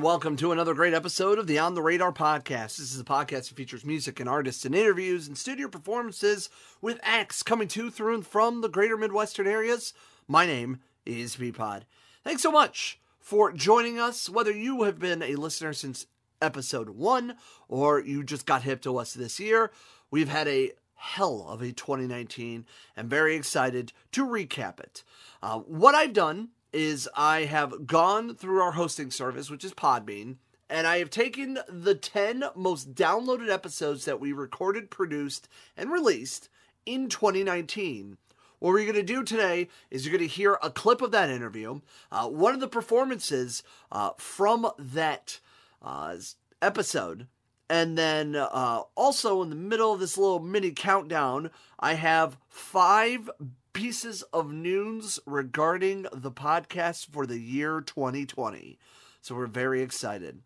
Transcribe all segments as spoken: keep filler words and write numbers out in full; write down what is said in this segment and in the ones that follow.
Welcome to another great episode of the On The Radar Podcast. This is a podcast that features music and artists and interviews and studio performances with acts coming to, through, and from the greater Midwestern areas. My name is V-Pod. Thanks so much for joining us, whether you have been a listener since episode one or you just got hip to us this year. We've had a hell of a twenty nineteen and very excited to recap it. Uh, what I've done is I have gone through our hosting service, which is Podbean, and I have taken the ten most downloaded episodes that we recorded, produced, and released in twenty nineteen. What we're going to do today is you're going to hear a clip of that interview, uh, one of the performances uh, from that uh, episode, and then uh, also in the middle of this little mini countdown, I have five pieces of news regarding the podcast for the year twenty twenty. So we're very excited.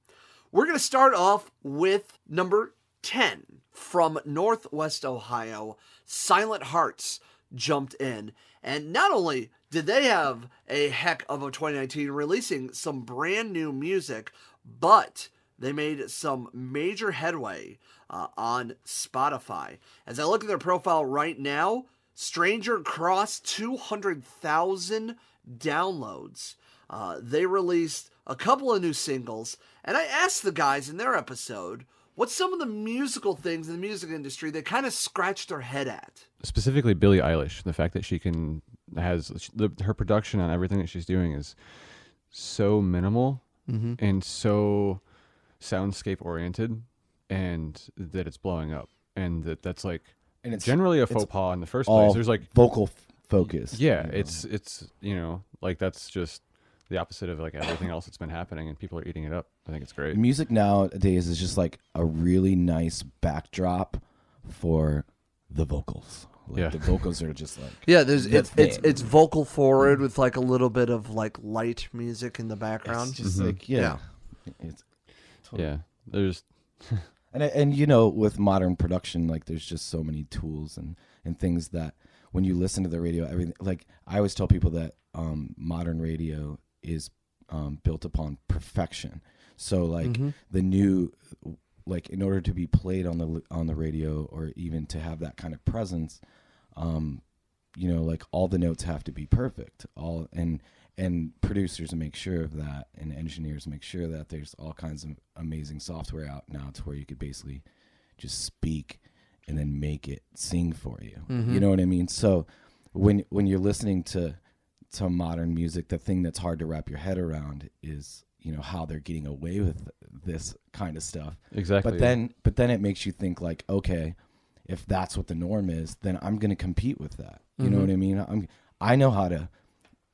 We're going to start off with number ten from Northwest Ohio. Silent Hearts jumped in. And not only did they have a heck of a twenty nineteen releasing some brand new music, but they made some major headway uh, on Spotify. As I look at their profile right now, Stranger crossed two hundred thousand downloads. Uh, they released a couple of new singles, and I asked the guys in their episode what's some of the musical things in the music industry they kind of scratched their head at. Specifically, Billie Eilish, the fact that she can has the, her production on everything that she's doing is so minimal mm-hmm. and so soundscape oriented, and that it's blowing up, and that that's like. And it's generally a faux pas in the first place. There's like vocal f- focus. Yeah, you know? it's it's you know like that's just the opposite of like everything else that's been happening, and people are eating it up. I think it's great. Music nowadays is just like a really nice backdrop for the vocals. Like yeah, the vocals are just like yeah. There's it's thing. it's it's vocal forward with like a little bit of like light music in the background. It's just mm-hmm. like yeah, yeah. It's totally... yeah. There's. And, and you know, with modern production, like, there's just so many tools and, and things that when you listen to the radio, everything, like, I always tell people that um, modern radio is um, built upon perfection. So, like, mm-hmm. the new, like, in order to be played on the on the radio or even to have that kind of presence, um, you know, like, all the notes have to be perfect. All and and producers make sure of that, and engineers make sure that there's all kinds of amazing software out now to where you could basically just speak and then make it sing for you. Mm-hmm. You know what I mean? So when when you're listening to to modern music, the thing that's hard to wrap your head around is, you know, how they're getting away with this kind of stuff. Exactly. But then but then it makes you think like, okay, if that's what the norm is, then I'm going to compete with that. You mm-hmm. know what I mean? I'm I know how to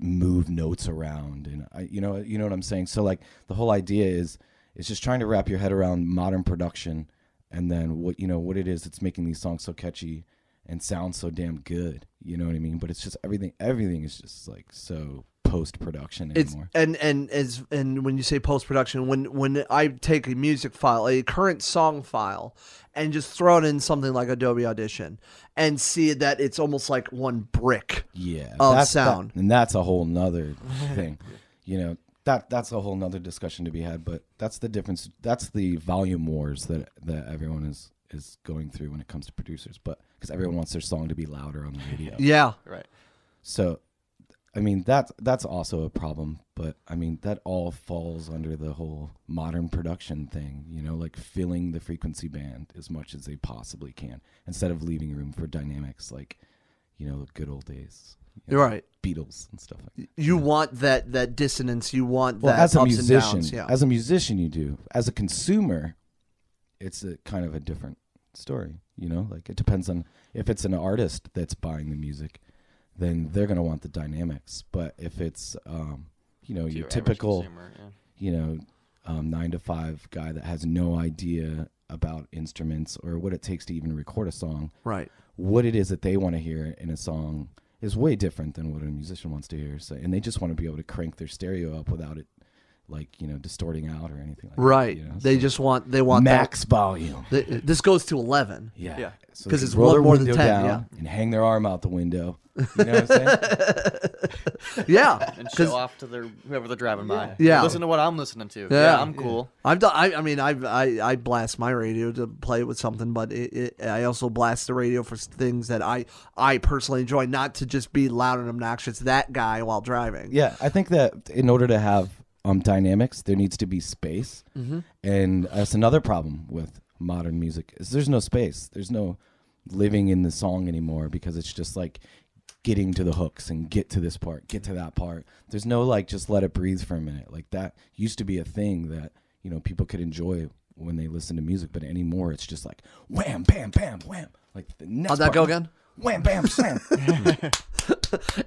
move notes around, and I, you know, you know what I'm saying. So like the whole idea is, it's just trying to wrap your head around modern production, and then what you know what it is that's making these songs so catchy and sound so damn good. You know what I mean? But it's just everything. Everything is just like so post production anymore. It's, and and as and when you say post production, when when I take a music file, a current song file, and just throw it in something like Adobe Audition and see that it's almost like one brick yeah, of that's, sound. That, and that's a whole nother thing. You know, that that's a whole nother discussion to be had, but that's the difference. That's the volume wars that, that everyone is, is going through when it comes to producers, but because everyone wants their song to be louder on the radio. Yeah. Right. So, I mean, that's, that's also a problem, but I mean, that all falls under the whole modern production thing, you know, like filling the frequency band as much as they possibly can instead of leaving room for dynamics like, you know, the good old days. You know? Right. Beatles and stuff like that. You want that that dissonance. You want well, that as a musician, ups and downs, yeah. As a musician, you do. As a consumer, it's a kind of a different story. You know, like it depends on if it's an artist that's buying the music, then they're going to want the dynamics. But if it's, um, you know, to your, your typical, consumer, yeah. you know, um, nine to five guy that has no idea about instruments or what it takes to even record a song, right? What it is that they want to hear in a song is way different than what a musician wants to hear. So, and they just want to be able to crank their stereo up without it, like, you know, distorting out or anything like right. that. Right. You know? They so just want, they want max that. volume. The, this goes to eleven. Yeah. yeah. So because it's one more than ten. Down yeah. And hang their arm out the window. You know what I'm saying? yeah. And show off to their, whoever they're driving yeah. by. Yeah. Listen to what I'm listening to. Yeah. yeah I'm cool. Yeah. I've done, I, I mean, I've, I, I blast my radio to play with something, but it, it, I also blast the radio for things that I, I personally enjoy, not to just be loud and obnoxious, that guy while driving. Yeah. I think that in order to have Um, dynamics, there needs to be space, mm-hmm. and that's another problem with modern music is there's no space. There's no living in the song anymore because it's just like getting to the hooks and get to this part, get to that part. There's no like just let it breathe for a minute. Like that used to be a thing that, you know, people could enjoy when they listen to music, but anymore it's just like wham, bam, bam, wham. Like the next How'd that part, go again? Wham, bam, slam.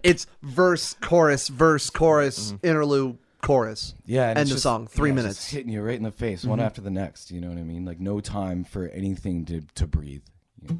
It's verse, chorus, verse, chorus, mm-hmm. interlude. Chorus, yeah, and end the song. Three yeah, minutes, just hitting you right in the face, mm-hmm. one after the next. You know what I mean? Like no time for anything to to breathe. You know?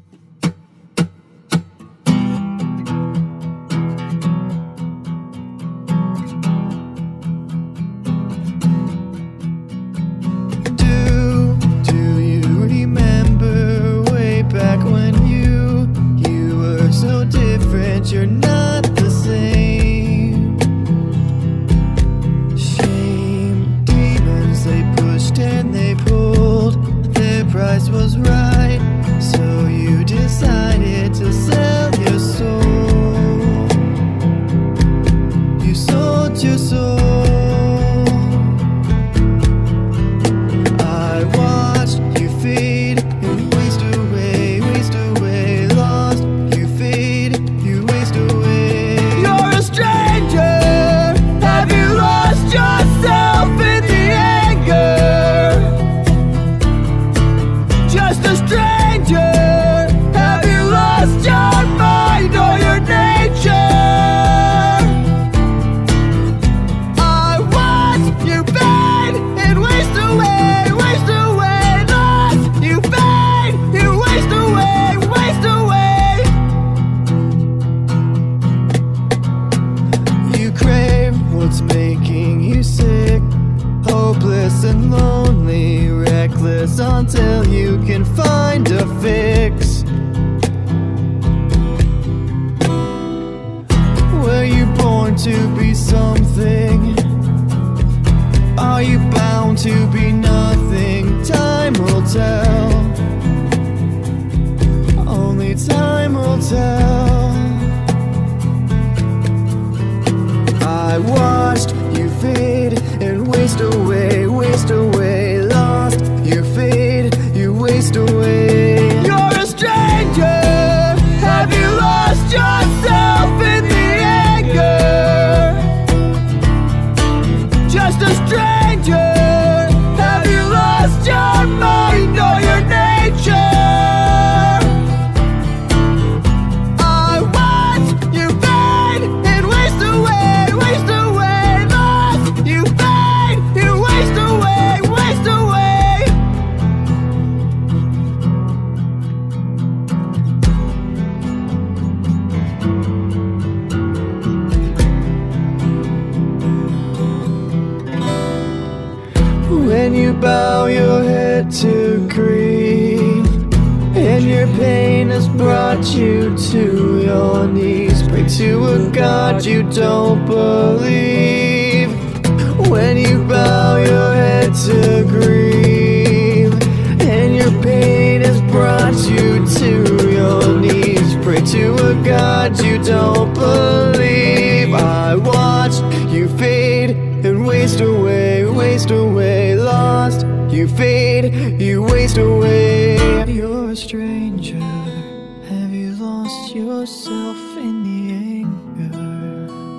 Yourself in the anger,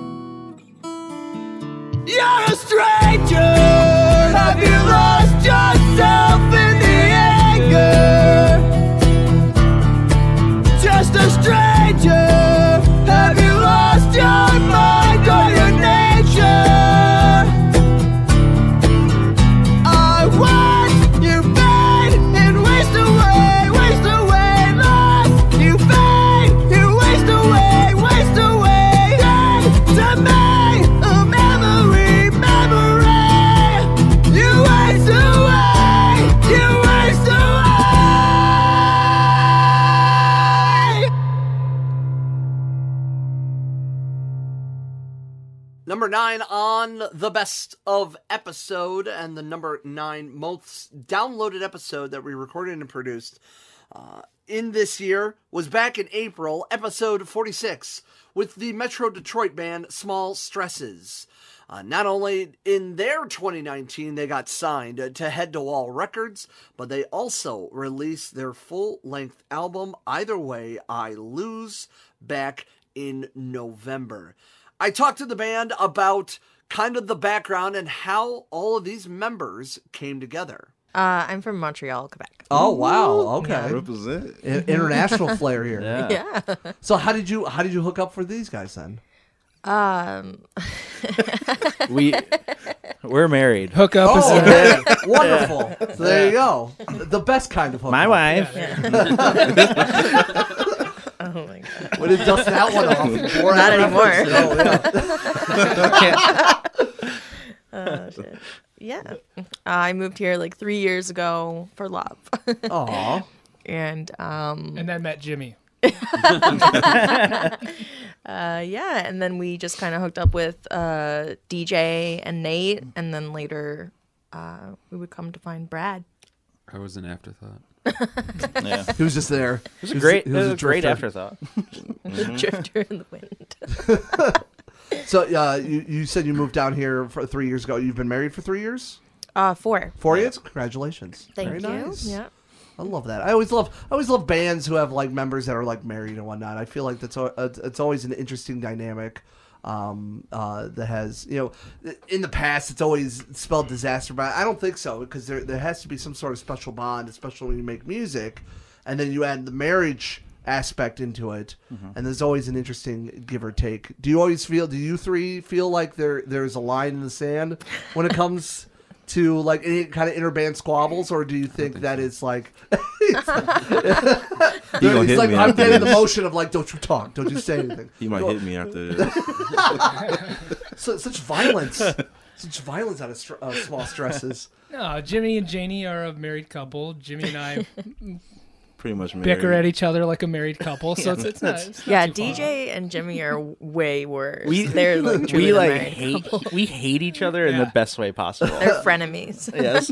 Number nine on the best of episode, and the number nine most downloaded episode that we recorded and produced uh, in this year was back in April, episode forty-six, with the Metro Detroit band Small Stresses. Uh, not only in their twenty nineteen, they got signed to Head to Wall Records, but they also released their full-length album, Either Way, I Lose, back in November. I talked to the band about kind of the background and how all of these members came together. Uh, I'm from Montreal, Quebec. Oh, wow. Okay. Yeah. Represent. International flair here. Yeah. yeah. So how did you how did you hook up for these guys then? Um, we we're married. Hook up. Oh, is okay. yeah. Wonderful. Yeah. So there you go. The best kind of hook. My up. wife. Yeah. Oh my god! What did dust that one off? Not anymore. Oh, yeah. oh shit! Yeah, uh, I moved here like three years ago for love. Aww. And um. And I met Jimmy. uh, yeah, and then we just kind of hooked up with uh, D J and Nate, and then later uh, we would come to find Brad. I was an afterthought. yeah. He was just there. It was a great, it was a great afterthought. The drifter in the wind. So uh, you, you said you moved down here for three years ago. You've been married for three years? Uh, four. Four years? Congratulations. Thank Very you. Nice. Yeah. I love that. I always love I always love bands who have like members that are like married and whatnot. I feel like that's it's always an interesting dynamic. Um, uh, that has, you know, in the past it's always spelled disaster, but I don't think so, because there there has to be some sort of special bond, especially when you make music, and then you add the marriage aspect into it, mm-hmm. and there's always an interesting give or take. Do you always feel? Do you three feel like there there's a line in the sand when it comes? To like any kind of inner band squabbles, or do you think, think that so. It's like it's like I'm getting the motion of like, don't you talk, don't you say anything. You might Go. hit me after this. so, such violence, such violence out of str- uh, Small Stresses. No, Jimmy and Janie are a married couple. Jimmy and I pretty much married. bicker at each other like a married couple. So yeah, it's, it's, not, it's not yeah. D J fun. And Jimmy are way worse. We they're like truly we like hate couple. we hate each other yeah. in the best way possible. They're frenemies. Yes,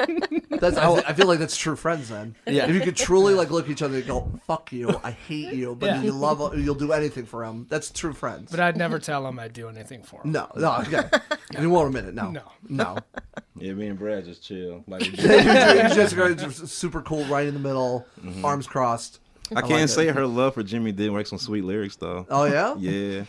that's I, I feel like that's true friends then. Yeah, if you could truly like look at each other and go, "Fuck you, I hate you," but yeah. you love, you'll do anything for him. That's true friends. But I'd never tell him I'd do anything for him. No, no, okay. yeah. You won't admit it. No, no, no. Yeah, me and Brad just chill. Like you just go super cool, right in the middle, mm-hmm. arms crossed. I, I can't like say it. Her love for Jimmy did make some sweet lyrics, though. Oh, yeah? Yeah.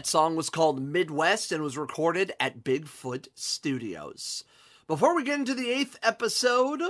That song was called Midwest and was recorded at Bigfoot Studios. Before we get into the eighth episode,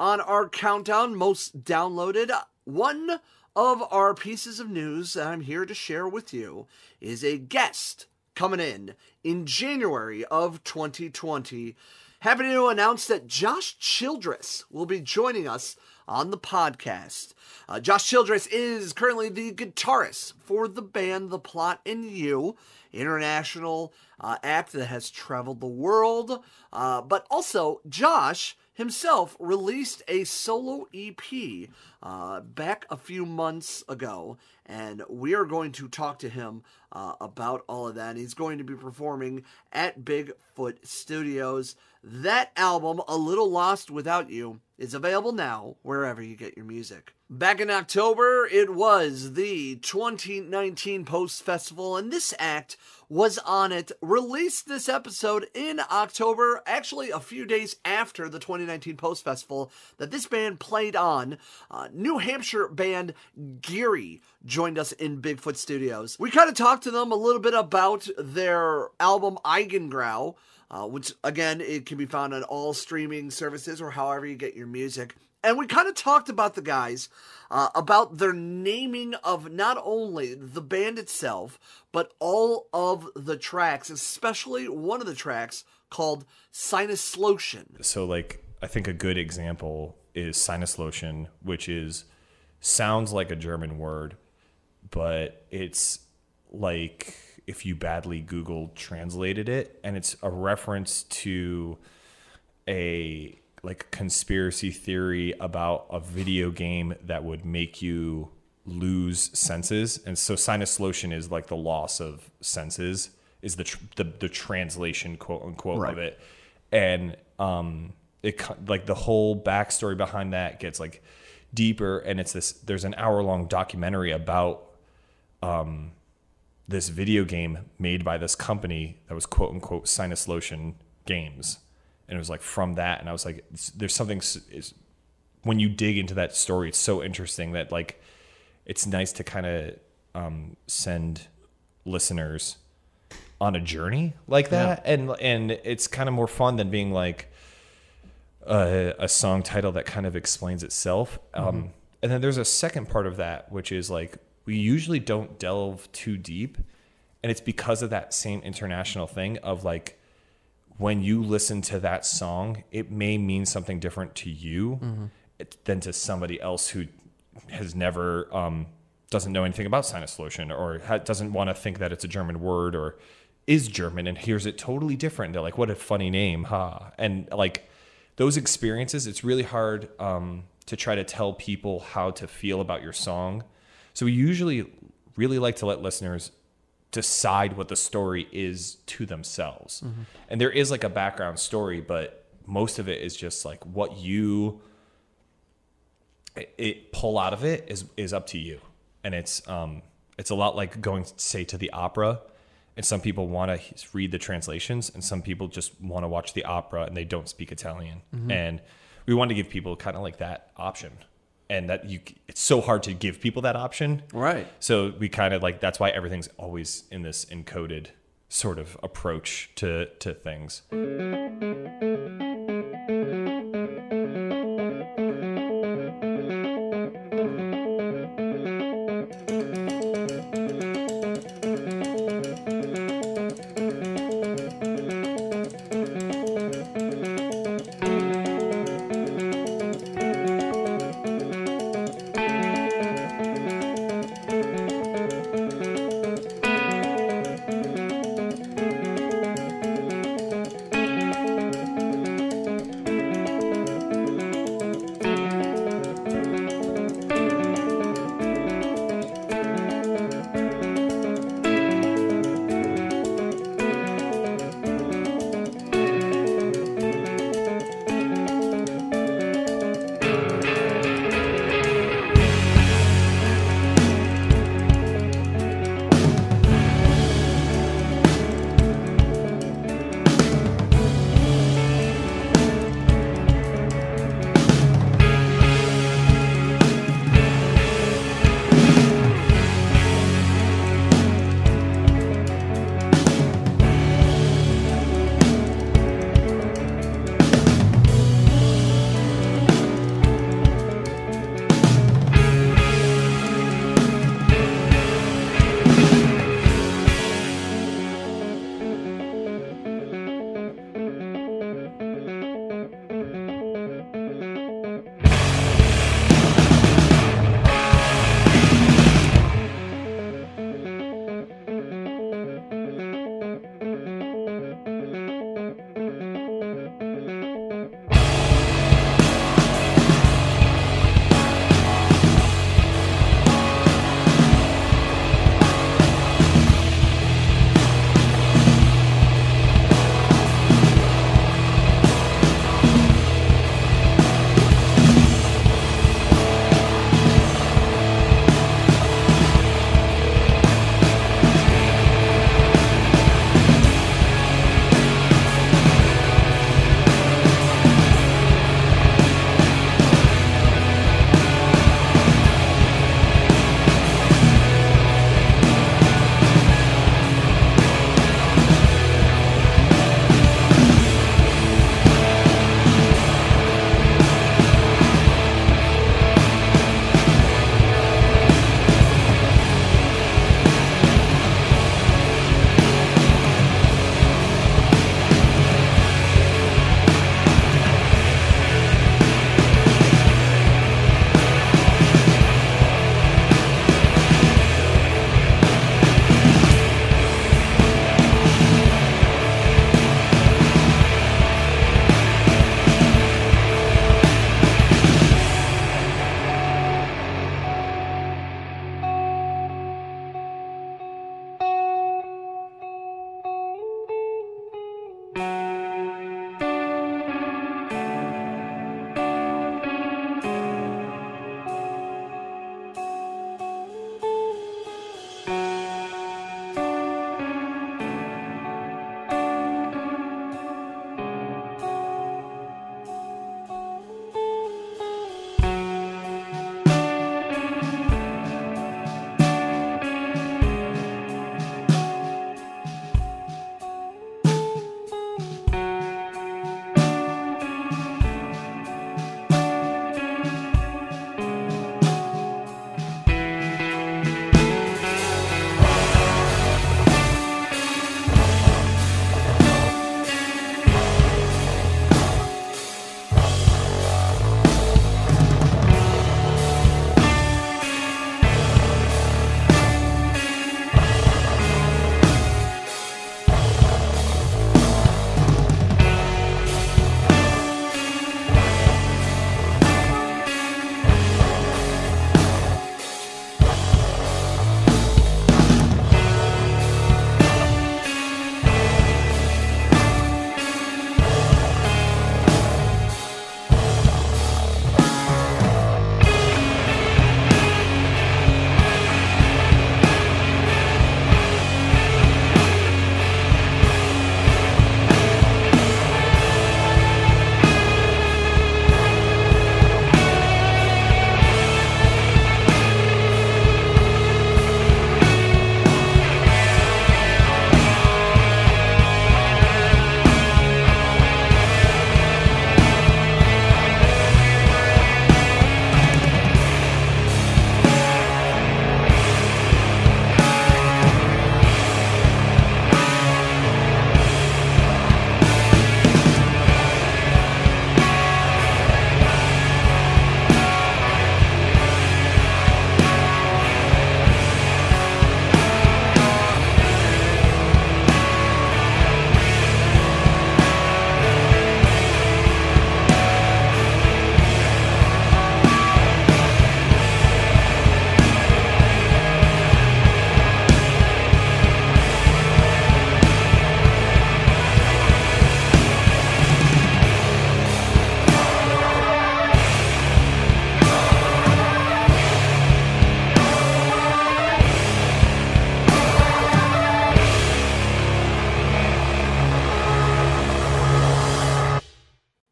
on our countdown, most downloaded, one of our pieces of news that I'm here to share with you is a guest coming in in January of twenty twenty. Happy to announce that Josh Childress will be joining us on the podcast. Uh, Josh Childress is currently the guitarist for the band The Plot in You, international uh, act that has traveled the world. Uh, but also, Josh himself released a solo E P uh, back a few months ago, and we are going to talk to him uh, about all of that. He's going to be performing at Bigfoot Studios. That album, A Little Lost Without You, is available now wherever you get your music. Back in October, it was the twenty nineteen Post Festival, and this act was on it. Released this episode in October, actually a few days after the twenty nineteen Post Festival that this band played on. Uh, New Hampshire band Geary joined us in Bigfoot Studios. We kind of talked to them a little bit about their album Eigengrau, Uh, which, again, it can be found on all streaming services or however you get your music. And we kind of talked about the guys, uh, about their naming of not only the band itself, but all of the tracks, especially one of the tracks called Sinus Lotion. So, like, I think a good example is Sinus Lotion, which is, sounds like a German word, but it's like, if you badly Google translated it, and it's a reference to a like conspiracy theory about a video game that would make you lose senses. And so Sinus Lotion is like the loss of senses is the, tr- the, the translation quote unquote right. of it. And, um, it like the whole backstory behind that gets like deeper. And it's this, there's an hour long documentary about, um, this video game made by this company that was quote unquote Sinus Lotion Games. And it was like from that. And I was like, there's something is when you dig into that story, it's so interesting that like, it's nice to kind of um, send listeners on a journey like that. Yeah. And, and it's kind of more fun than being like a, a song title that kind of explains itself. Mm-hmm. Um, and then there's a second part of that, which is like, we usually don't delve too deep, and it's because of that same international thing of like, when you listen to that song, it may mean something different to you mm-hmm. than to somebody else who has never, um, doesn't know anything about Sinus Lotion or ha- doesn't want to think that it's a German word or is German and hears it totally different. They're like, what a funny name, huh? And like those experiences, it's really hard um, to try to tell people how to feel about your song. So we usually really like to let listeners decide what the story is to themselves. Mm-hmm. And there is like a background story, but most of it is just like what you it, it pull out of it is, is up to you. And it's, um, it's a lot like going, say, to the opera. And some people want to read the translations and some people just want to watch the opera and they don't speak Italian. Mm-hmm. And we want to give people kind of like that option. And that you, it's so hard to give people that option. Right. So we kind of like, that's why everything's always in this encoded sort of approach to, to things.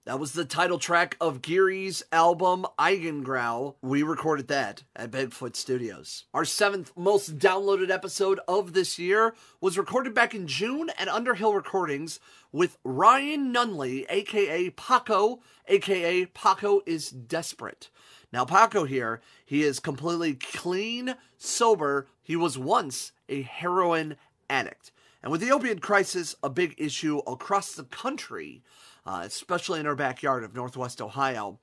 That was the title track of Geary's album, Eigengrau. We recorded that at Bigfoot Studios. Our seventh most downloaded episode of this year was recorded back in June at Underhill Recordings with Ryan Nunley, a k a. Paco, a k a. Paco is Desperate. Now, Paco here, he is completely clean, sober. He was once a heroin addict. And with the opiate crisis a big issue across the country, Uh, especially in our backyard of Northwest Ohio,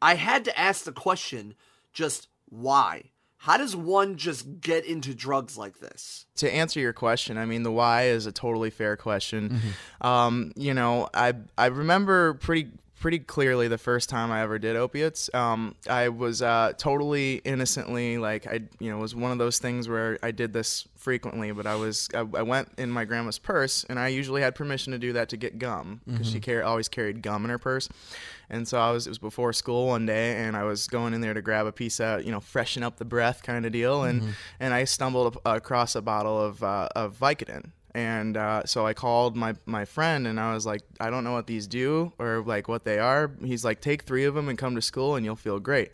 I had to ask the question, just why? How does one just get into drugs like this? To answer your question, I mean, the why is a totally fair question. Mm-hmm. Um, you know, I I remember pretty... pretty clearly the first time I ever did opiates. Um, I was uh, totally innocently, like, I, you know, it was one of those things where I did this frequently, but I was, I, I went in my grandma's purse, and I usually had permission to do that to get gum, because mm-hmm. she car- always carried gum in her purse. And so I was, it was before school one day, and I was going in there to grab a piece of, you know, freshen up the breath kind of deal, and, mm-hmm. and I stumbled across a bottle of, uh, of Vicodin. And uh, so I called my, my friend, and I was like, I don't know what these do or like what they are. He's like, take three of them and come to school and you'll feel great.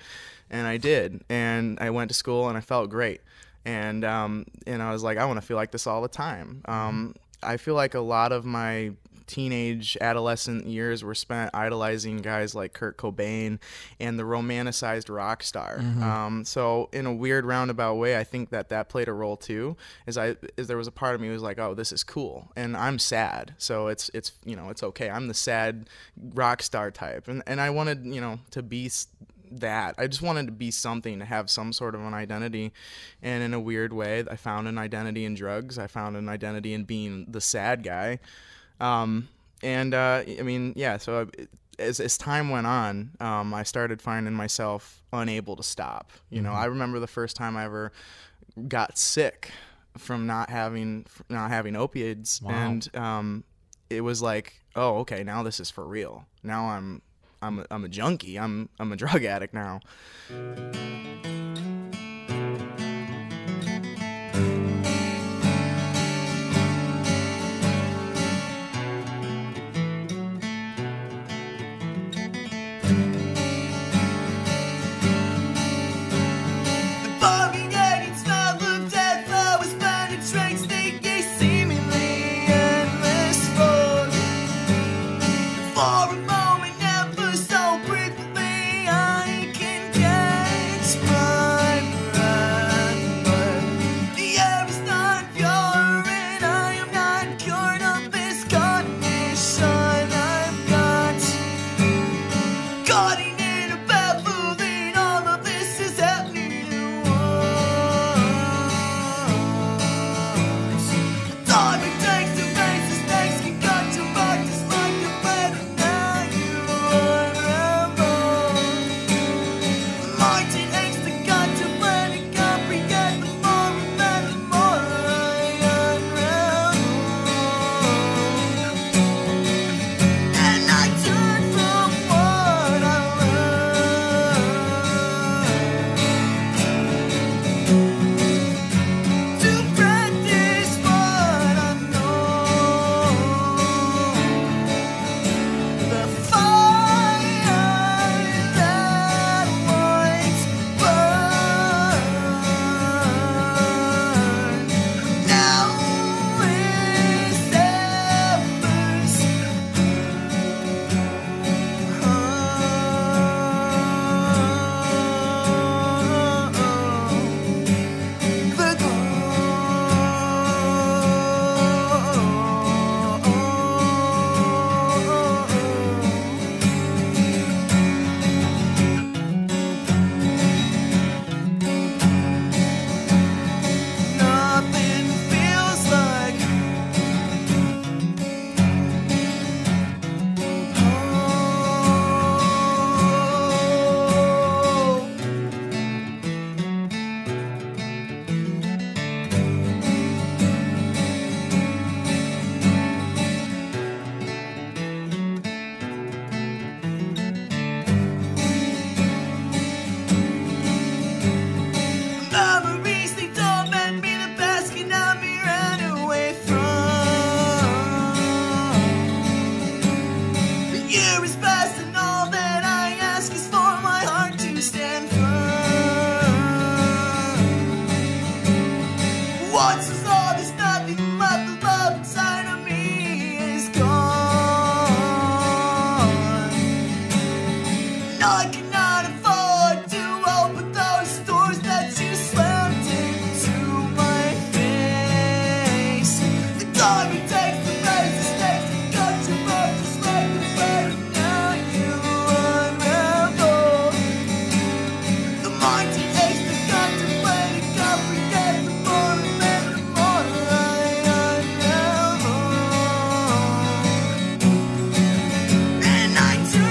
And I did. And I went to school and I felt great. And um, and I was like, I want to feel like this all the time. Um, I feel like a lot of my teenage adolescent years were spent idolizing guys like Kurt Cobain and the romanticized rock star. Mm-hmm. Um, so in a weird roundabout way, I think that that played a role too, is I, is there was a part of me who was like, oh, this is cool. And I'm sad. So it's, it's, you know, it's okay. I'm the sad rock star type. And, and I wanted, you know, to be that. I just wanted to be something, to have some sort of an identity. And in a weird way, I found an identity in drugs. I found an identity in being the sad guy. Um, and, uh, I mean, yeah, so I, as, as time went on, um, I started finding myself unable to stop. You mm-hmm. know, I remember the first time I ever got sick from not having, not having opiates. Wow. And, um, it was like, oh, okay, now this is for real. Now I'm, I'm, a, I'm a junkie. I'm, I'm a drug addict now. Moment, never so briefly I can get sprung. I cannot afford to open those doors that you slammed into my face. The time it takes to raise the stakes, to cut your birth, to slay the bird, and now you unravel. The mind to ace, the gut to play, to comprehend, the more and then the more I unravel. And I do.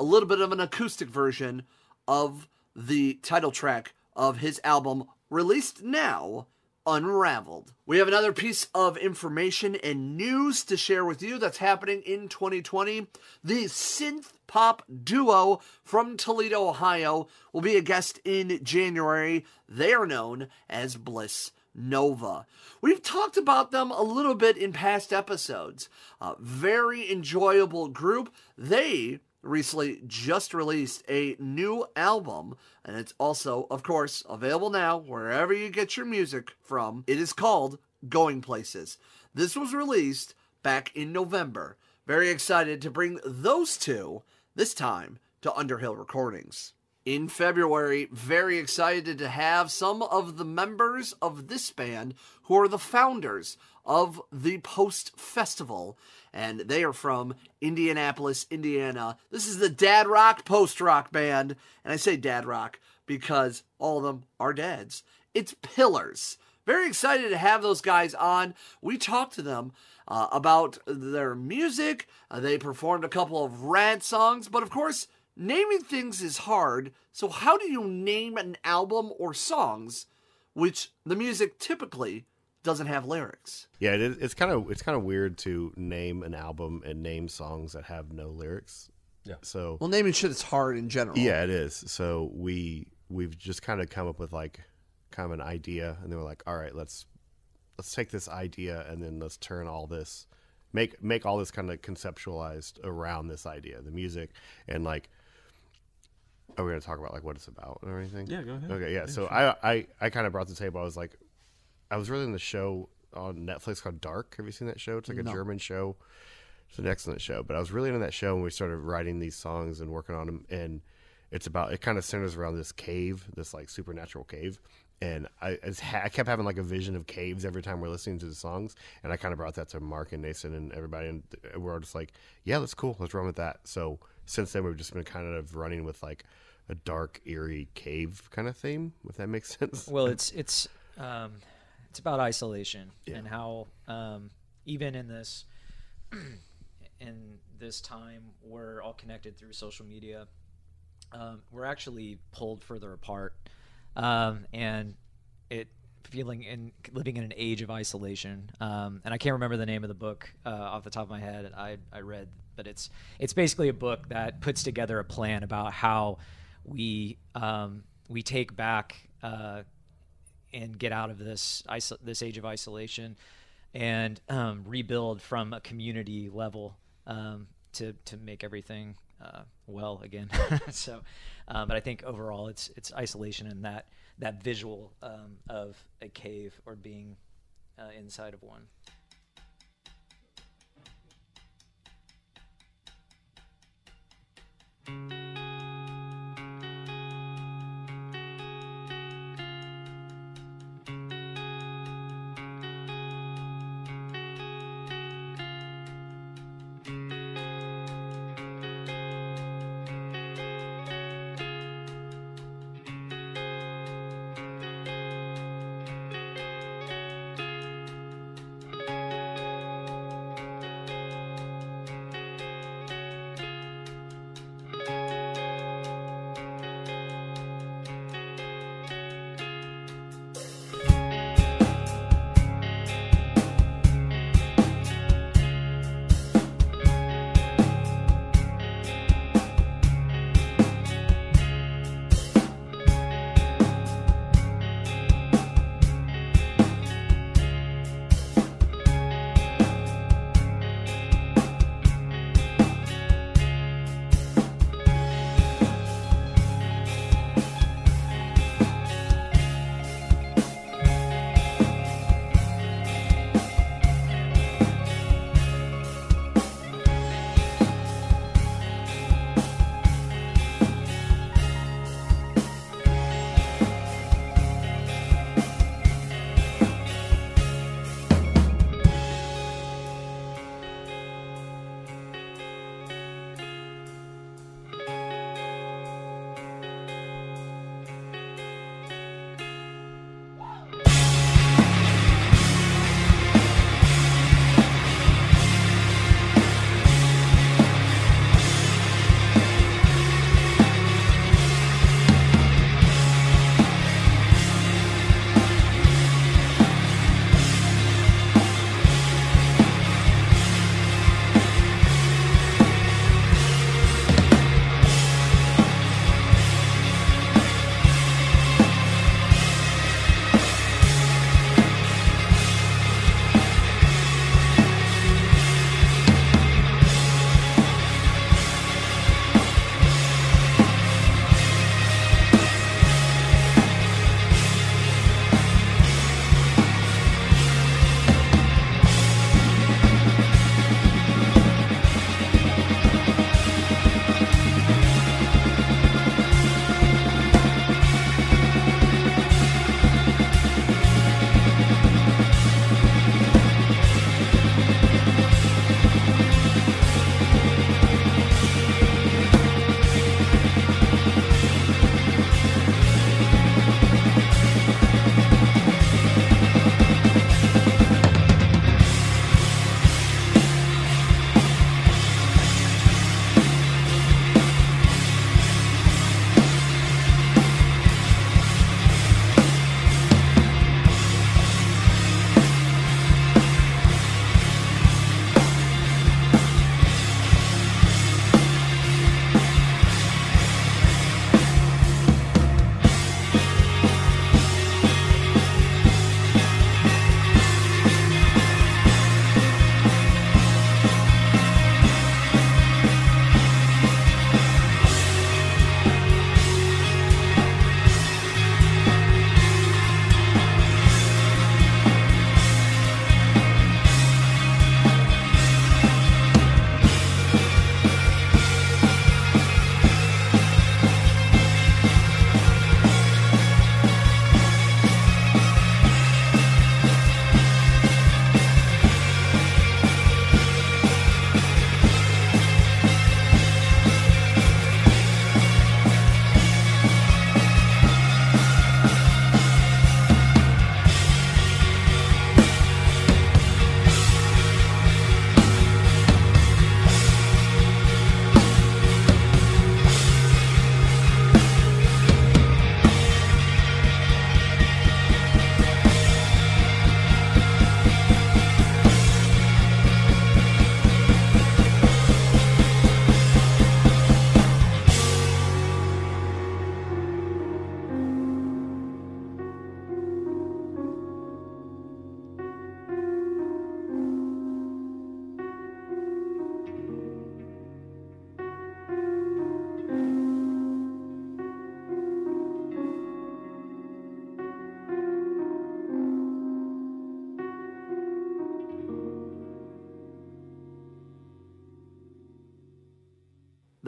A little bit of an acoustic version of the title track of his album, released now, Unraveled. We have another piece of information and news to share with you that's happening in twenty twenty. The synth pop duo from Toledo, Ohio will be a guest in January. They are known as Bliss Nova. We've talked about them a little bit in past episodes. A very enjoyable group. They recently just released a new album, and it's also, of course, available now wherever you get your music from. It is called Going Places. This was released back in November. Very excited to bring those two, this time, to Underhill Recordings. In February, very excited to have some of the members of this band who are the founders of the Post Festival, and they are from Indianapolis, Indiana. This is the Dad Rock Post Rock Band, and I say Dad Rock because all of them are dads. It's Pillars. Very excited to have those guys on. We talked to them uh, about their music. Uh, they performed a couple of rad songs, but of course, naming things is hard, so how do you name an album or songs which the music typically doesn't have lyrics. Yeah, it is, it's kind of it's kind of weird to name an album and name songs that have no lyrics. Yeah. So well, naming shit is hard in general. Yeah, it is. So we we've just kind of come up with like kind of an idea, and they were like, all right, let's let's take this idea and then let's turn all this make make all this kind of conceptualized around this idea, the music, and like, are we going to talk about like what it's about or anything? Yeah, go ahead. Okay, yeah. yeah so sure. I I I kind of brought to the table. I was like, I was really in the show on Netflix called Dark. Have you seen that show? It's like no. a German show. It's an excellent show, but I was really into that show, and we started writing these songs and working on them. And it's about, it kind of centers around this cave, this like supernatural cave. And I, I kept having like a vision of caves every time we're listening to the songs. And I kind of brought that to Mark and Nathan and everybody. And we're all just like, yeah, that's cool. Let's run with that. So since then, we've just been kind of running with like a dark, eerie cave kind of theme, if that makes sense. Well, it's, it's, um, it's about isolation yeah. and how, um, even in this, in this time we're all connected through social media, um, we're actually pulled further apart, um, and it feeling and living in an age of isolation. Um, and I can't remember the name of the book uh, off the top of my head. I, I read, but it's it's basically a book that puts together a plan about how we um, we take back uh, and get out of this iso- this age of isolation and um, rebuild from a community level. Um, to, to make everything uh, well again. so, um, but I think overall it's it's isolation and that that visual um, of a cave or being uh, inside of one.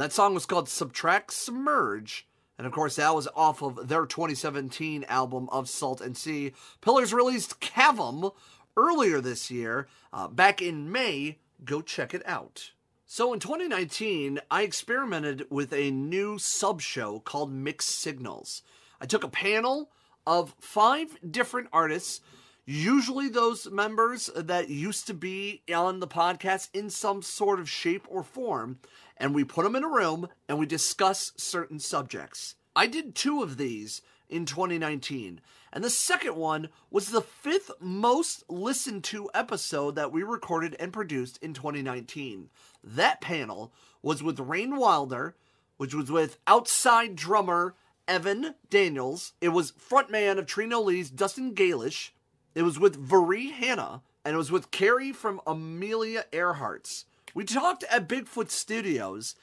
That song was called Subtract Submerge. And of course, that was off of their twenty seventeen album of Salt and Sea. Pillars released Cavum earlier this year, uh, back in May. Go check it out. So in twenty nineteen, I experimented with a new sub-show called Mixed Signals. I took a panel of five different artists, usually those members that used to be on the podcast in some sort of shape or form, and we put them in a room and we discuss certain subjects. I did two of these in twenty nineteen, and the second one was the fifth most listened to episode that we recorded and produced in twenty nineteen. That panel was with Rain Wilder, which was with outside drummer Evan Daniels. It was frontman of Trino Lee's Dustin Gailish. It was with Varee Hanna, and it was with Carrie from Amelia Earhart's. We talked at Bigfoot Studios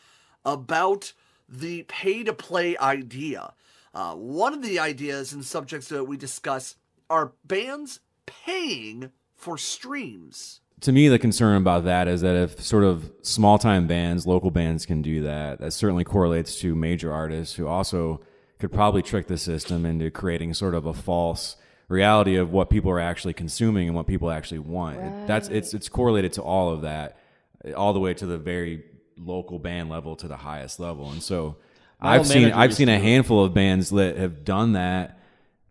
about the pay-to-play idea. Uh, one of the ideas and subjects that we discuss are bands paying for streams. To me, the concern about that is that if sort of small-time bands, local bands can do that, that certainly correlates to major artists who also could probably trick the system into creating sort of a false reality of what people are actually consuming and what people actually want. Right. It, that's it's it's correlated to all of that, all the way to the very local band level to the highest level. And so My I've seen I've seen a handful of bands that have done that,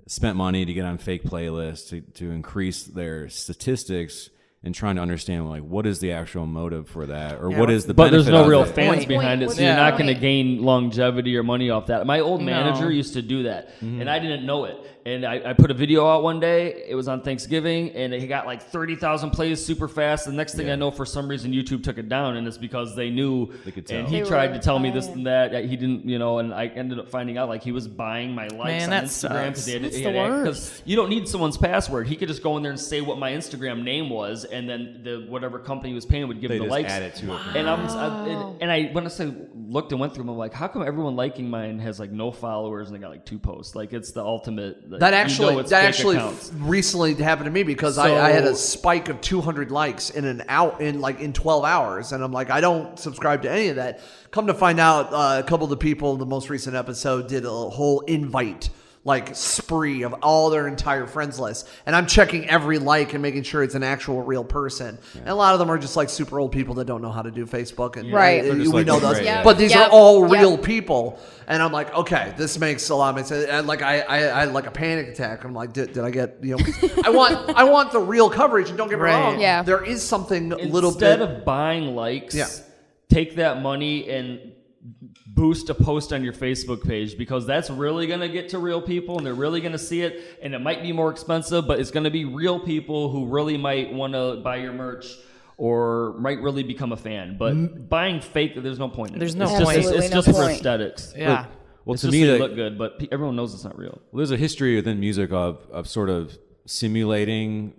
spent money to get on fake playlists to, to increase their statistics, and trying to understand like what is the actual motive for that, or yeah. what is the but benefit there's no of real it. fans wait, behind wait, it, so yeah. you're not going to gain longevity or money off that. My old manager no. used to do that, mm-hmm. and I didn't know it. And I, I put a video out one day. It was on Thanksgiving, and it got like thirty thousand plays super fast. The next thing yeah. I know, for some reason, YouTube took it down, and it's because they knew. They could tell. And he they tried to tell me this and that. He didn't, you know, and I ended up finding out like he was buying my likes Man, on Instagram. Because that you don't need someone's password. He could just go in there and say what my Instagram name was, and then the whatever company he was paying would give they him the likes. They just add it to wow. it. And, I'm, I, and, and I, when I say looked and went through them, I'm like, how come everyone liking mine has like no followers and they got like two posts? Like it's the ultimate... That actually, you know that actually accounts. recently happened to me because so, I, I had a spike of two hundred likes in an out in like in twelve hours, and I'm like, I don't subscribe to any of that. Come to find out, uh, a couple of the people in the most recent episode did a whole invite like spree of all their entire friends list, and I'm checking every like and making sure it's an actual real person. Yeah. And a lot of them are just like super old people that don't know how to do Facebook, and yeah. right, and we like, know those. Right, yeah. But these yep. are all real yep. people. And I'm like, okay, this makes a lot of sense. And like, I, I, I had like a panic attack. I'm like, did, did I get, you know, I want, I want the real coverage. And don't get me right. wrong, yeah. there is something a little bit. Instead of buying likes, yeah. take that money and boost a post on your Facebook page, because that's really going to get to real people, and they're really going to see it. And it might be more expensive, but it's going to be real people who really might want to buy your merch or might really become a fan. But mm. buying fake, there's no point in it. There's no point. It's just, it's no just point. for aesthetics. Yeah. Look, well, it's to just me, so you that, look good, but everyone knows it's not real. Well, there's a history within music of of sort of simulating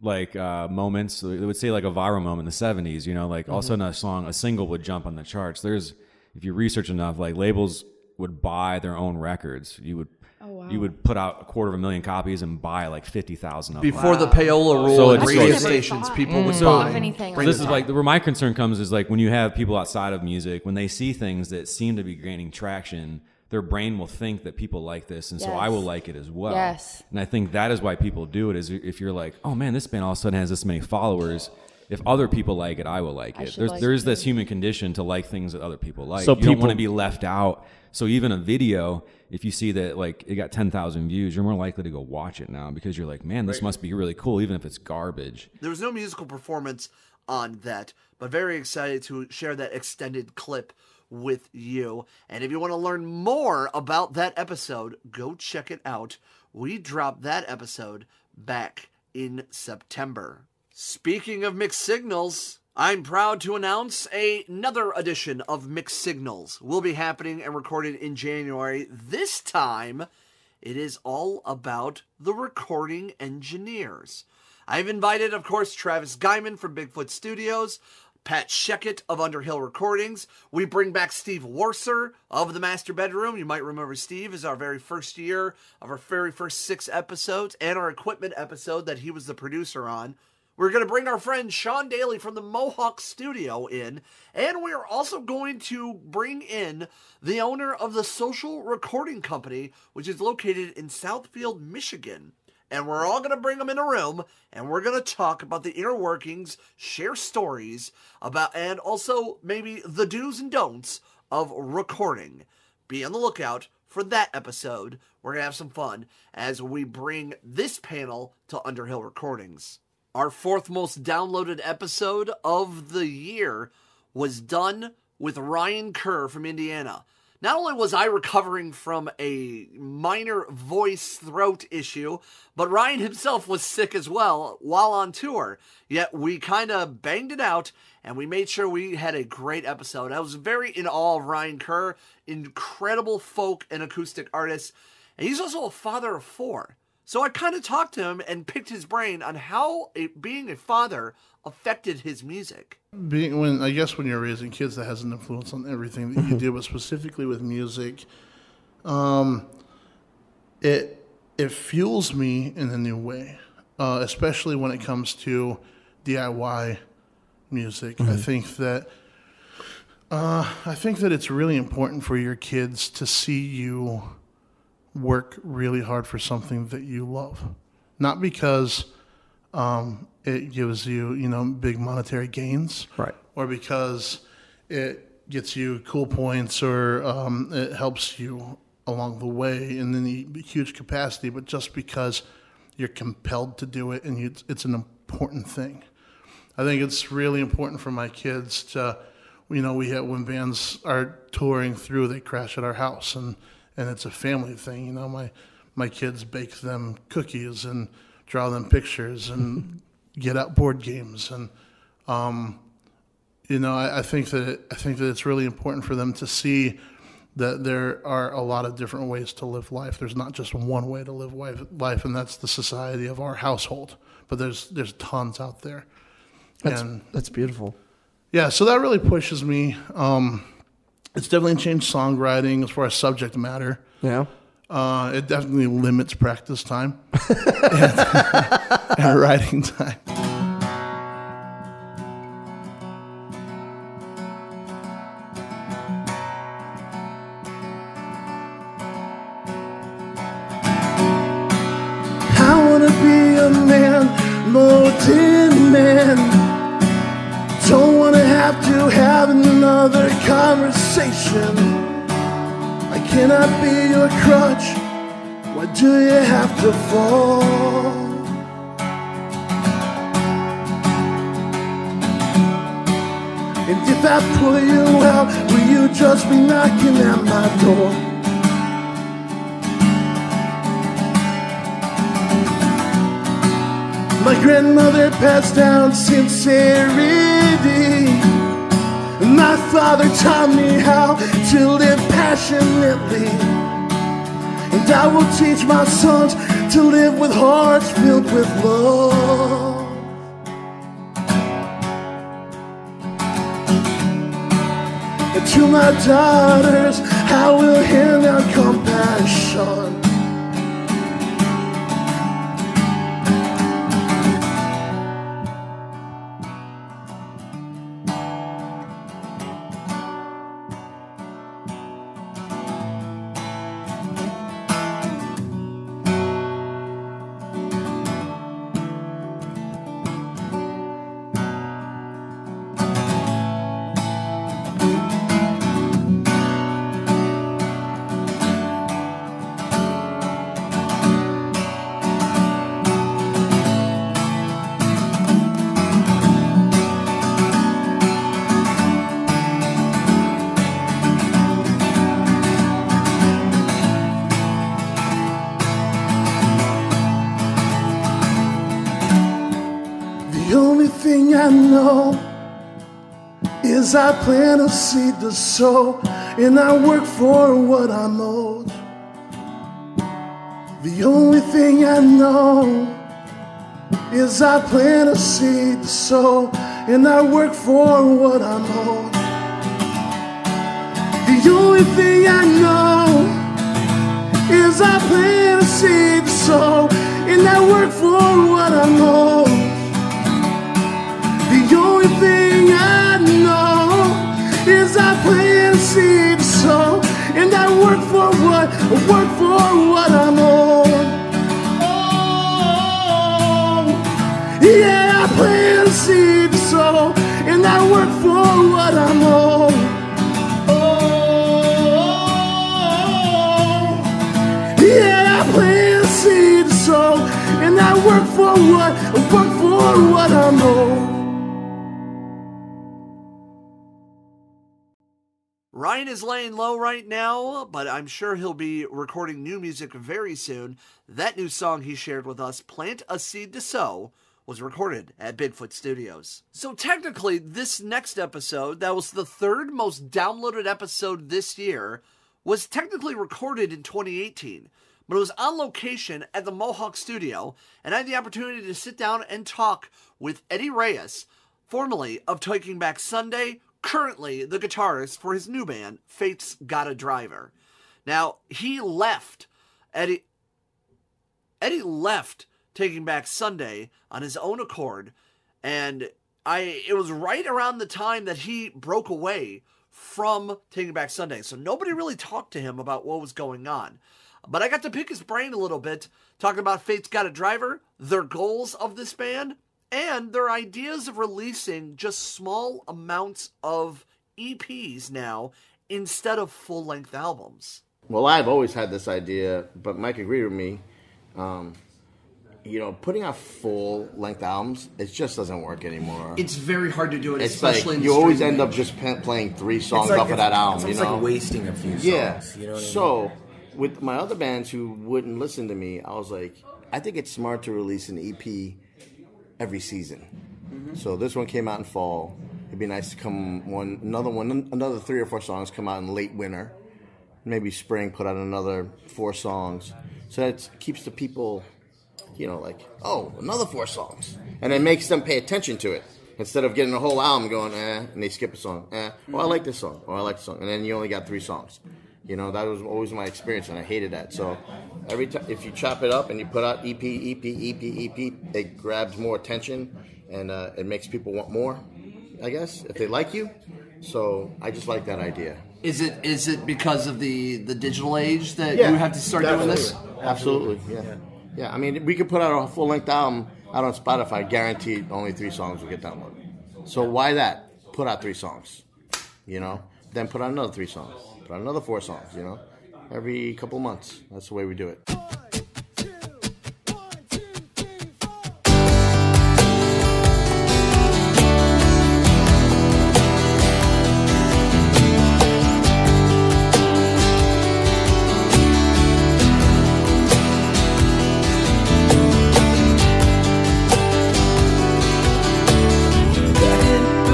like uh, moments. They would say like a viral moment in the seventies. You know, like mm-hmm. all of a sudden a song, a single would jump on the charts. There's if you research enough, like labels would buy their own records. You would. Oh, wow. You would put out a quarter of a million copies and buy like fifty thousand of them. Before wow. the payola rule so and radio stations, people mm. would so buy. Anything so this is like, where my concern comes is like when you have people outside of music, when they see things that seem to be gaining traction, their brain will think that people like this. And yes. so I will like it as well. Yes. And I think that is why people do it, is if you're like, oh man, this band all of a sudden has this many followers. If other people like it, I will like it. There's, like there's it. This human condition to like things that other people like. So you people, don't want to be left out. So even a video, if you see that like it got ten thousand views, you're more likely to go watch it now because you're like, man, this right. must be really cool, even if it's garbage. There was no musical performance on that, but very excited to share that extended clip with you. And if you want to learn more about that episode, go check it out. We dropped that episode back in September. Speaking of Mixed Signals, I'm proud to announce another edition of Mixed Signals will be happening and recorded in January. This time, it is all about the recording engineers. I've invited, of course, Travis Guyman from Bigfoot Studios, Pat Sheckett of Underhill Recordings. We bring back Steve Warser of The Master Bedroom. You might remember Steve is our very first year of our very first six episodes and our equipment episode that he was the producer on. We're going to bring our friend Sean Daly from the Mohawk Studio in, and we are also going to bring in the owner of the Social Recording Company, which is located in Southfield, Michigan. And we're all going to bring them in a room, and we're going to talk about the inner workings, share stories about, and also maybe the do's and don'ts of recording. Be on the lookout for that episode. We're going to have some fun as we bring this panel to Underhill Recordings. Our fourth most downloaded episode of the year was done with Ryan Kerr from Indiana. Not only was I recovering from a minor voice throat issue, but Ryan himself was sick as well while on tour. Yet we kind of banged it out, and we made sure we had a great episode. I was very in awe of Ryan Kerr, incredible folk and acoustic artist, and he's also a father of four. So I kind of talked to him and picked his brain on how it, being a father affected his music. Being when I guess when you're raising kids, that has an influence on everything that you do, but specifically with music, um, it it fuels me in a new way, uh, especially when it comes to D I Y music. Mm-hmm. I think that uh, I think that it's really important for your kids to see you work really hard for something that you love, not because um, it gives you, you know, big monetary gains, right? Or because it gets you cool points, or um, it helps you along the way in any huge capacity, but just because you're compelled to do it and you, it's an important thing. I think it's really important for my kids to, you know, we have, when bands are touring through, they crash at our house, and And it's a family thing, you know. My my kids bake them cookies and draw them pictures and get out board games, and um, you know, I, I think that I think that it's really important for them to see that there are a lot of different ways to live life. There's not just one way to live life, life and that's the society of our household. But there's there's tons out there. That's, and that's beautiful. Yeah, so that really pushes me. Um, It's definitely changed songwriting as far as subject matter. Yeah. Uh, it definitely limits practice time and, and writing time. I want to be a man, no tin man. Don't want to have to have another conversation. I cannot be your crutch. Why do you have to fall? And if I pull you out, will you just be knocking at my door? My grandmother passed down sincerity. My father taught me how to live passionately, and I will teach my sons to live with hearts filled with love. And to my daughters, I will hand out compassion. I plant a seed to sow, and I work for what I'm owed. The only thing I know is I plant a seed to sow, and I work for what I'm owed. The only thing I know is I plant a seed to sow, and I work for what I'm owed. I work for what I'm on. Oh, yeah, I plant a seed to sow, and I work for what I'm on. Oh, yeah, I plant a seed to sow, and I work for what, work for what I'm on. Ryan is laying low right now, but I'm sure he'll be recording new music very soon. That new song he shared with us, Plant a Seed to Sow, was recorded at Bigfoot Studios. So technically, this next episode, that was the third most downloaded episode this year, was technically recorded in twenty eighteen, but it was on location at the Mohawk Studio, and I had the opportunity to sit down and talk with Eddie Reyes, formerly of Taking Back Sunday, currently the guitarist for his new band, Fate's Got a Driver. Now, he left, Eddie, Eddie left Taking Back Sunday on his own accord, and I it was right around the time that he broke away from Taking Back Sunday, so nobody really talked to him about what was going on. But I got to pick his brain a little bit, talking about Fate's Got a Driver, their goals of this band, and their ideas of releasing just small amounts of E Ps now instead of full-length albums. Well, I've always had this idea, but Mike agreed with me. Um, you know, putting out full-length albums, it just doesn't work anymore. It's very hard to do it, it's especially like, in you always end up just playing three songs like, off of that album. It's you know? Like wasting a few songs. Yeah. You know what I mean? So, with my other bands who wouldn't listen to me, I was like, I think it's smart to release an E P every season. Mm-hmm. So this one came out in fall. It'd be nice to come one another one another three or four songs come out in late winter. Maybe spring put out another four songs. So that keeps the people, you know, like, oh, another four songs. And it makes them pay attention to it. Instead of getting a whole album going, eh, and they skip a song. Eh, oh, I like this song. Oh, I like this song. And then you only got three songs. You know, that was always my experience, and I hated that. So every time, if you chop it up and you put out E P, E P, E P, E P, it grabs more attention, and uh, it makes people want more, I guess, if they like you. So I just like that idea. Is it is it because of the, the digital age that yeah, you have to start doing this? Absolutely, yeah. yeah. Yeah, I mean, we could put out a full-length album out on Spotify, guaranteed only three songs will get downloaded. So why that? Put out three songs, you know? Then put out another three songs. But another four songs, you know, every couple months. That's the way we do it.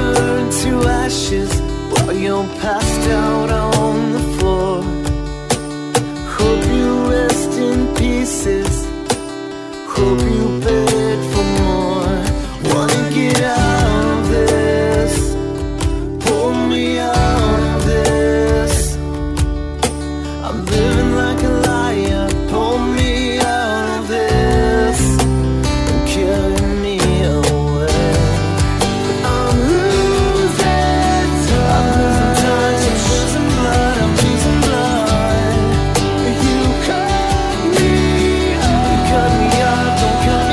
Cut me up, don't cut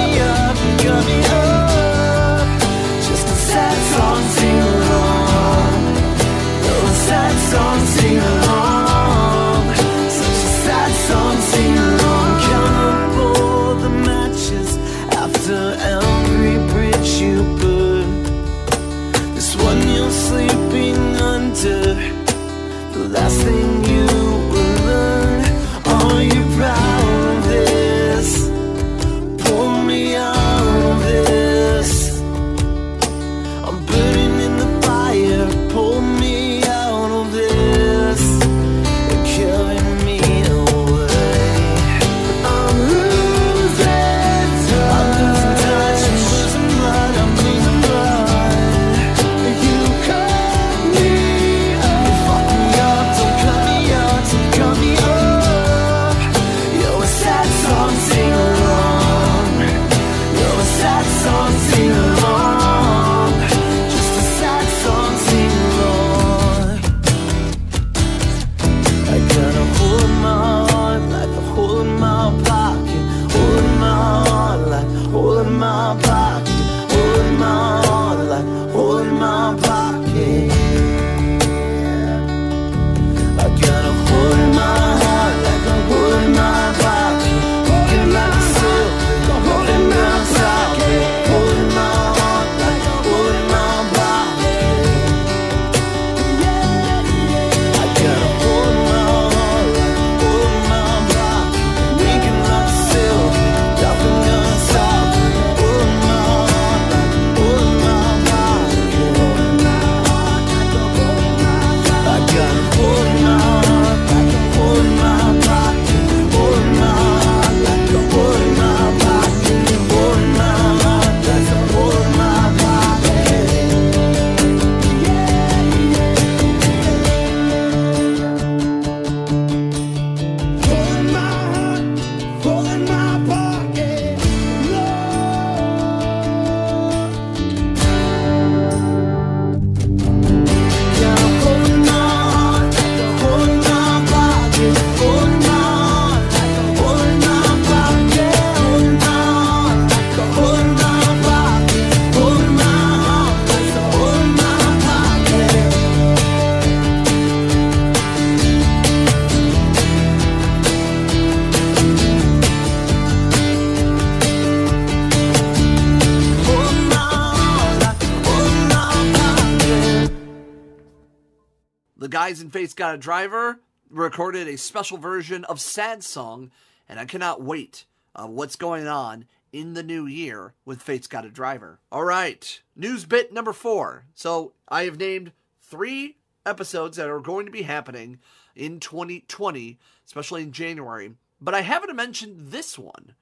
guys in Fate's Got a Driver recorded a special version of Sad Song, and I cannot wait uh, what's going on in the new year with Fate's Got a Driver. All right, news bit number four. So I have named three episodes that are going to be happening in twenty twenty, especially in January, but I haven't mentioned this one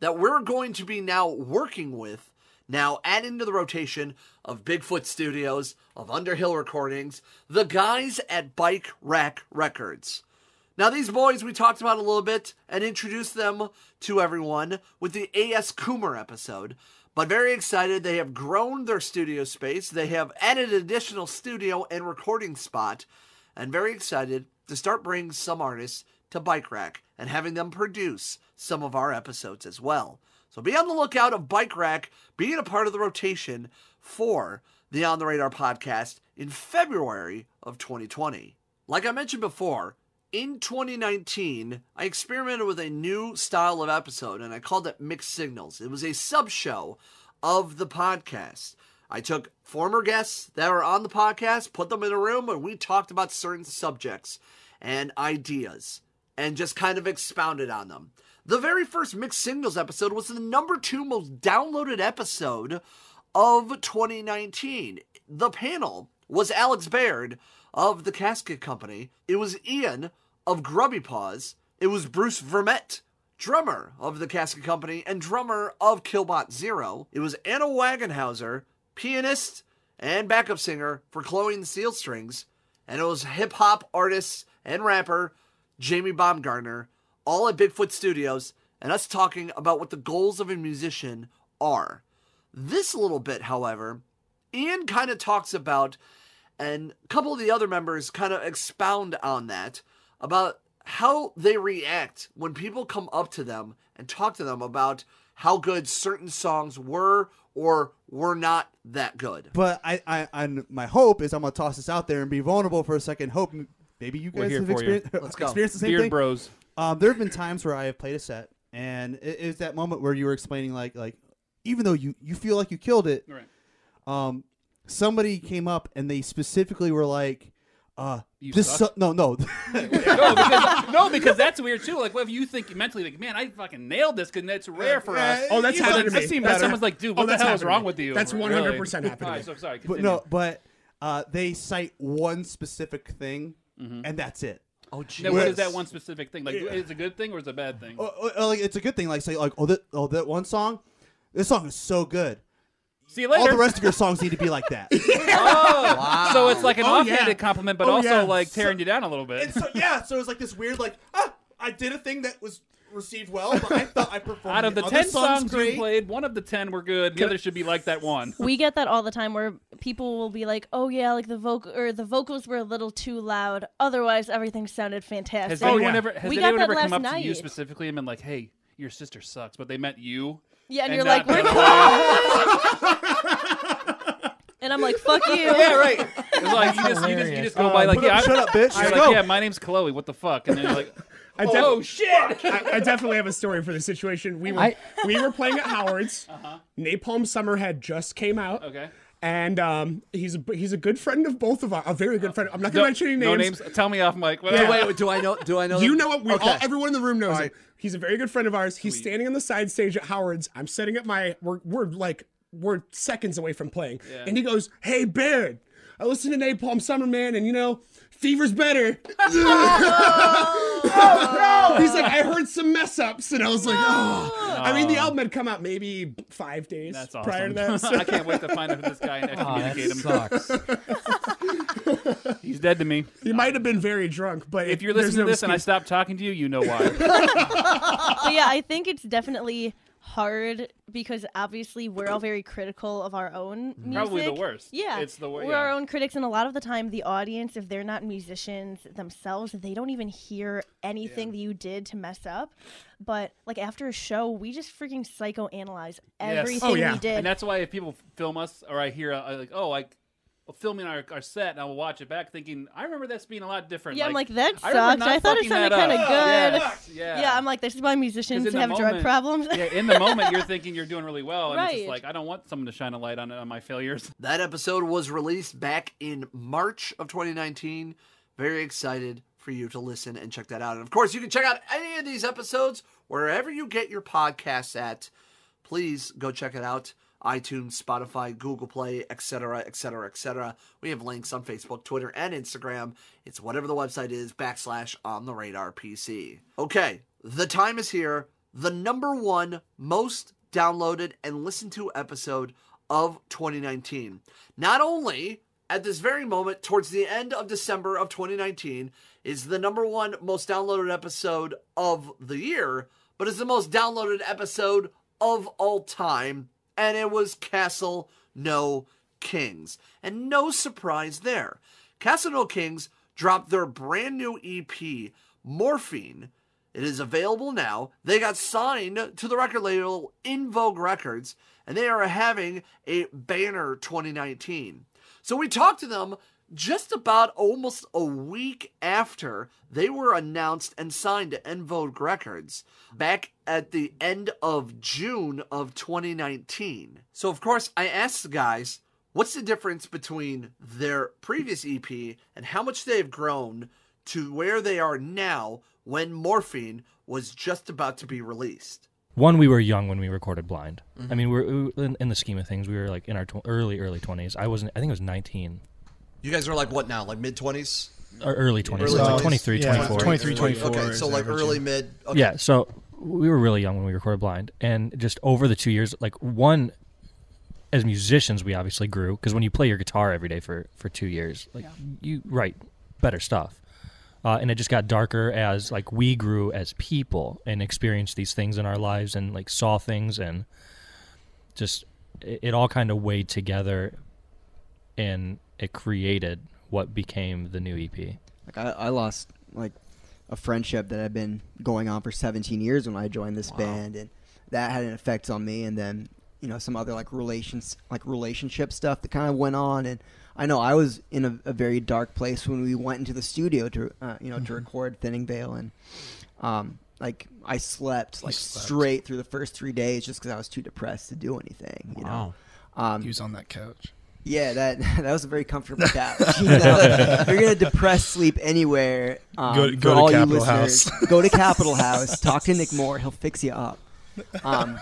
that we're going to be now working with, now add into the rotation of Bigfoot Studios, of Underhill Recordings, the guys at Bike Rack Records. Now, these boys we talked about a little bit and introduced them to everyone with the A S. Coomer episode, but very excited. They have grown their studio space. They have added an additional studio and recording spot, and very excited to start bringing some artists to Bike Rack and having them produce some of our episodes as well. So be on the lookout of Bike Rack being a part of the rotation for the On The Radar podcast in February of twenty twenty. Like I mentioned before, in twenty nineteen, I experimented with a new style of episode, and I called it Mixed Signals. It was a sub-show of the podcast. I took former guests that were on the podcast, put them in a room, and we talked about certain subjects and ideas, and just kind of expounded on them. The very first Mixed Signals episode was the number two most downloaded episode of twenty nineteen. The panel was Alex Baird of The Casket Company. It was Ian of Grubby Paws. It was Bruce Vermette, drummer of The Casket Company and drummer of Killbot Zero. It was Anna Wagenhauser, pianist and backup singer for Chloe and the Steel Strings. And it was hip-hop artist and rapper Jamie Baumgartner, all at Bigfoot Studios, and us talking about what the goals of a musician are. This little bit, however, Ian kind of talks about, and a couple of the other members kind of expound on that, about how they react when people come up to them and talk to them about how good certain songs were or were not that good. But I, I, I'm, my hope is I'm going to toss this out there and be vulnerable for a second. Hope maybe you guys have experienced, you. Let's go. experienced the same Beard thing. Bros. Um, there have been times where I have played a set, and it, it's that moment where you were explaining, like, like even though you, you feel like you killed it, right. um, somebody came up and they specifically were like, uh, you this su- no, no. no, because, no, because that's weird too. Like, what if you think mentally, like, man, I fucking nailed this because that's rare for us. Oh, that's happened to me. That's, that's someone's like, dude, what oh, the hell is wrong me. with you? That's one hundred percent really. happened to me. All right, so sorry, continue. But no, but uh, they cite one specific thing, mm-hmm. and that's it. Oh, geez. Now, what is that one specific thing? Like, yeah. Is it a good thing or is it a bad thing? Oh, oh, like, it's a good thing. Like, say, like, oh, that, oh, that one song, this song is so good. See you later. All the rest of your songs need to be like that. Oh, wow. So it's like an oh, offhanded yeah. compliment, but oh, also yeah. like tearing so, you down a little bit. And so, yeah, so it was like this weird, like, ah, I did a thing that was received well, but I thought I performed Out of the, the ten songs we played, one of the ten were good. The other should be like that one. We get that all the time where people will be like, oh, yeah, like the vocal or the vocals were a little too loud. Otherwise, everything sounded fantastic. Has oh, anyone yeah. ever, has anyone ever come up night. to you specifically and been like, hey, your sister sucks, but they met you? Yeah, and, and you're like, we're cool. And I'm like, fuck you. Yeah, right. It's like, you just, you just, you just go uh, by like, yeah, up, shut up, bitch. I'm like, yeah, my name's Chloe. What the fuck? And then you're like, I def- oh, shit. I, I definitely have a story for the situation. We were I... we were playing at Howard's. Uh-huh. Napalm Summer had just came out. Okay. And um, he's a, he's a good friend of both of us. A very good friend. I'm not gonna no, mention any names. No names. Tell me off, Mike. Well, yeah. wait, wait, do I know? Do I know? You them? know what? We okay. all, everyone in the room knows. Right. He's a very good friend of ours. Sweet. He's standing on the side stage at Howard's. I'm setting up my. We're we're like we're seconds away from playing, yeah. and he goes, "Hey, Baird, I listened to Napalm Summer, man, and you know, Fever's better." Oh, no. He's like, I heard some mess ups, and I was like, oh. No. I mean, the album had come out maybe five days that's awesome. prior to that. So. I can't wait to find out who this guy and excommunicate oh, him. Sucks. He's dead to me. He no. might have been very drunk, but if you're listening no to this excuse. and I stop talking to you, you know why. But yeah, I think it's definitely hard because obviously we're all very critical of our own music. Probably the worst. Yeah. It's the worst. We're yeah. our own critics, and a lot of the time the audience, if they're not musicians themselves, they don't even hear anything yeah. that you did to mess up. But like after a show, we just freaking psychoanalyze everything yes. oh, yeah. we did. And that's why if people film us or I hear uh, like, oh, I filming our, our set, and I will watch it back thinking, I remember this being a lot different. Yeah, like, I'm like, that sucked. I, I thought it sounded kind of good. Yeah, yeah. yeah, I'm like, this is why musicians have moment, drug problems. Yeah, in the moment, you're thinking you're doing really well, and right. it's just like, I don't want someone to shine a light on, on my failures. That episode was released back in March of twenty nineteen. Very excited for you to listen and check that out. And of course, you can check out any of these episodes wherever you get your podcasts at. Please go check it out. iTunes, Spotify, Google Play, et cetera, et cetera, et cetera. We have links on Facebook, Twitter, and Instagram. It's whatever the website is, backslash on the radar P C. Okay, the time is here. The number one most downloaded and listened to episode of twenty nineteen. Not only at this very moment, towards the end of December of twenty nineteen, is the number one most downloaded episode of the year, but it's the most downloaded episode of all time. And it was Castle No Kings. And no surprise there. Castle No Kings dropped their brand new E P, Morphine. It is available now. They got signed to the record label In Vogue Records, and they are having a banner twenty nineteen. So we talked to them just about almost a week after they were announced and signed to En Vogue Records back at the end of June of twenty nineteen. So, of course, I asked the guys, what's the difference between their previous E P and how much they've grown to where they are now when Morphine was just about to be released? One, we were young when we recorded Blind. Mm-hmm. I mean, we're, we were in, in the scheme of things, we were like in our tw- early, early twenties. I wasn't, I think I was nineteen. You guys are like what now, like mid-twenties? Or early twenties. Early so like twenty-three, yeah. twenty-four. twenty-three, twenty-four. Okay, so like early, mid. Okay. Yeah, so we were really young when we recorded Blind. And just over the two years, like one, as musicians, we obviously grew. Because when you play your guitar every day for, for two years, like yeah. you write better stuff. Uh, and it just got darker as like we grew as people and experienced these things in our lives and like saw things and just it, it all kind of weighed together and it created what became the new E P. Like I, I lost like a friendship that had been going on for seventeen years when I joined this wow. band, and that had an effect on me. And then you know some other like relations, like relationship stuff that kind of went on. And I know I was in a, a very dark place when we went into the studio to uh, you know mm-hmm. to record Thinning Veil, and um, like I slept like slept. straight through the first three days just because I was too depressed to do anything. You wow. know, um, he was on that couch. Yeah, that that was a very comfortable couch. You know, you're gonna depress sleep anywhere. Um, go to, go to all Capital you House. Go to Capital House. Talk to Nick Moore. He'll fix you up. Um,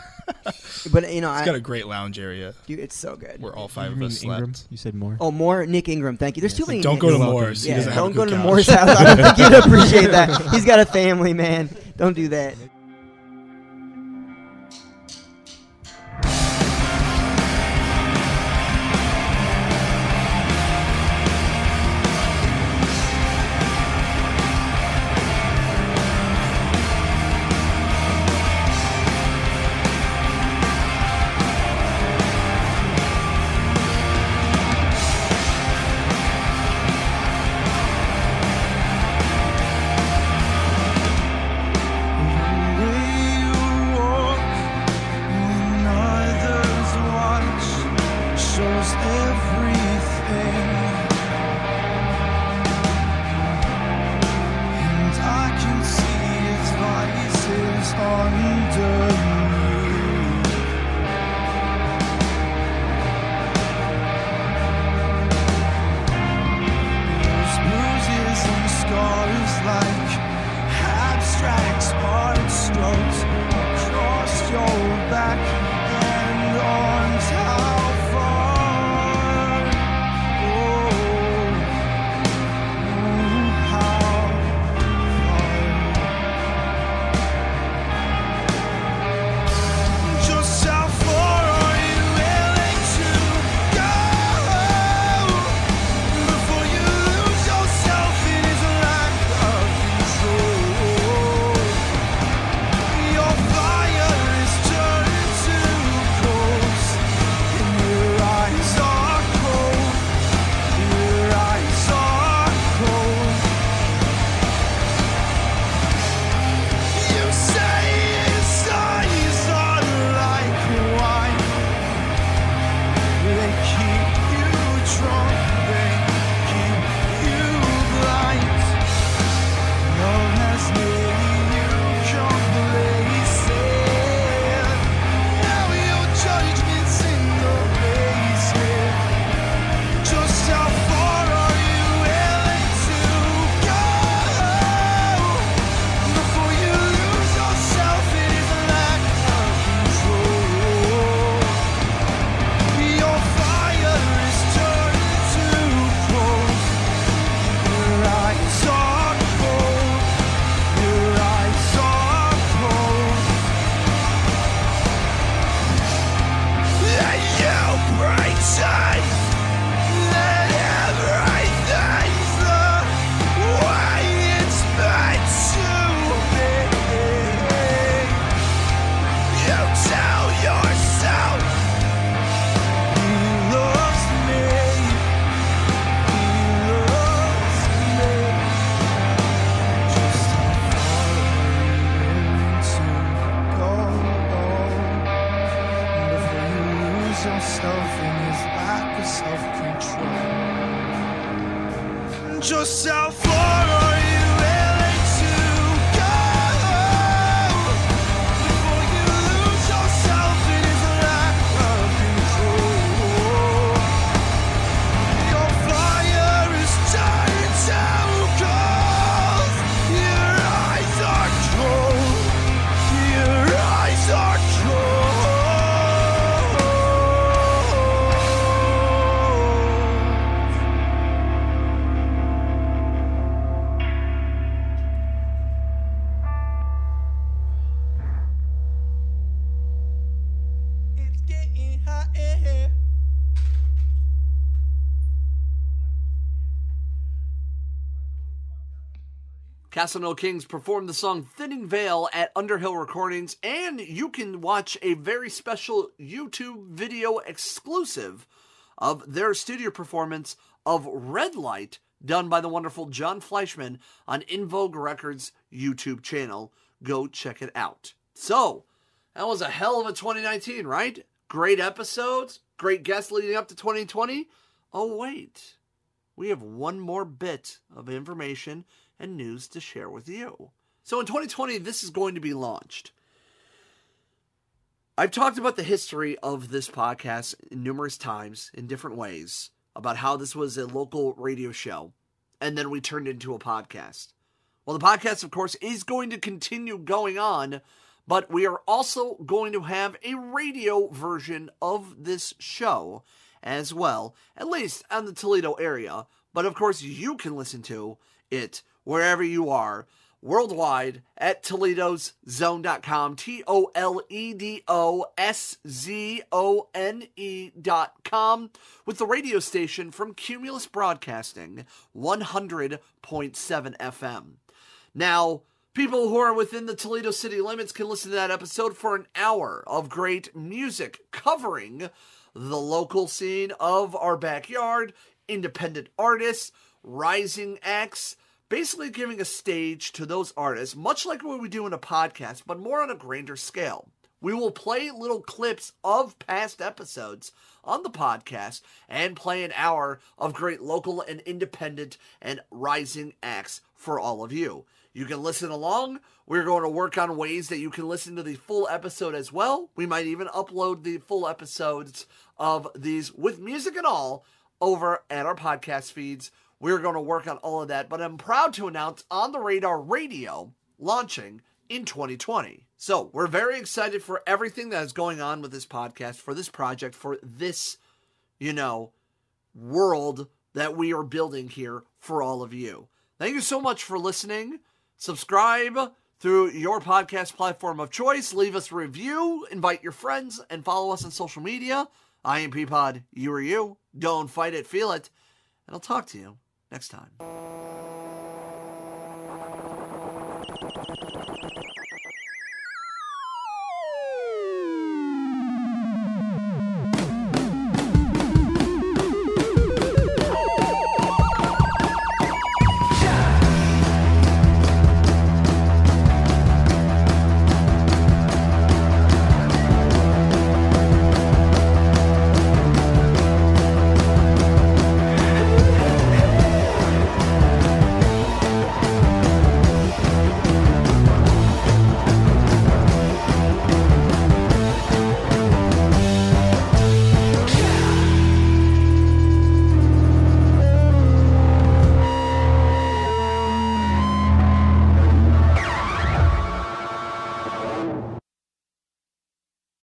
but you know, it's I, got a great lounge area. Dude, it's so good. Where all five you of us slept. Ingram? You said Moore. Oh, Moore, Nick Ingram. Thank you. There's yeah, too many. Don't Nick go to Moore's. Yeah, don't go to couch. Moore's house. I don't think you'd appreciate that. He's got a family, man. Don't do that. blames himself in his lack of self-control. Just how far are you willing to go before you lose yourself in his lack of control? Your fire is dying down cold. Your eyes are cold. Your eyes are cold. Castle No Kings performed the song Thinning Veil at Underhill Recordings, and you can watch a very special YouTube video exclusive of their studio performance of Red Light, done by the wonderful John Fleischman on In Vogue Records' YouTube channel. Go check it out. So, that was a hell of a twenty nineteen, right? Great episodes, great guests leading up to twenty twenty. Oh, wait. We have one more bit of information and news to share with you. So in twenty twenty, this is going to be launched. I've talked about the history of this podcast numerous times in different ways, about how this was a local radio show, and then we turned into a podcast. Well, the podcast, of course, is going to continue going on, but we are also going to have a radio version of this show as well, at least on the Toledo area. But of course, you can listen to it wherever you are, worldwide, at toledos zone dot com, T O L E D O S Z O N E dot com, with the radio station from Cumulus Broadcasting, one hundred point seven F M. Now, people who are within the Toledo city limits can listen to that episode for an hour of great music covering the local scene of our backyard, independent artists, rising acts, basically giving a stage to those artists, much like what we do in a podcast, but more on a grander scale. We will play little clips of past episodes on the podcast and play an hour of great local and independent and rising acts for all of you. You can listen along. We're going to work on ways that you can listen to the full episode as well. We might even upload the full episodes of these with music and all over at our podcast feeds. We're going to work on all of that, but I'm proud to announce On The Radar Radio launching in twenty twenty. So we're very excited for everything that is going on with this podcast, for this project, for this, you know, world that we are building here for all of you. Thank you so much for listening. Subscribe through your podcast platform of choice. Leave us a review, invite your friends, and follow us on social media. I am Peapod, you are you. Don't fight it, feel it. And I'll talk to you next time.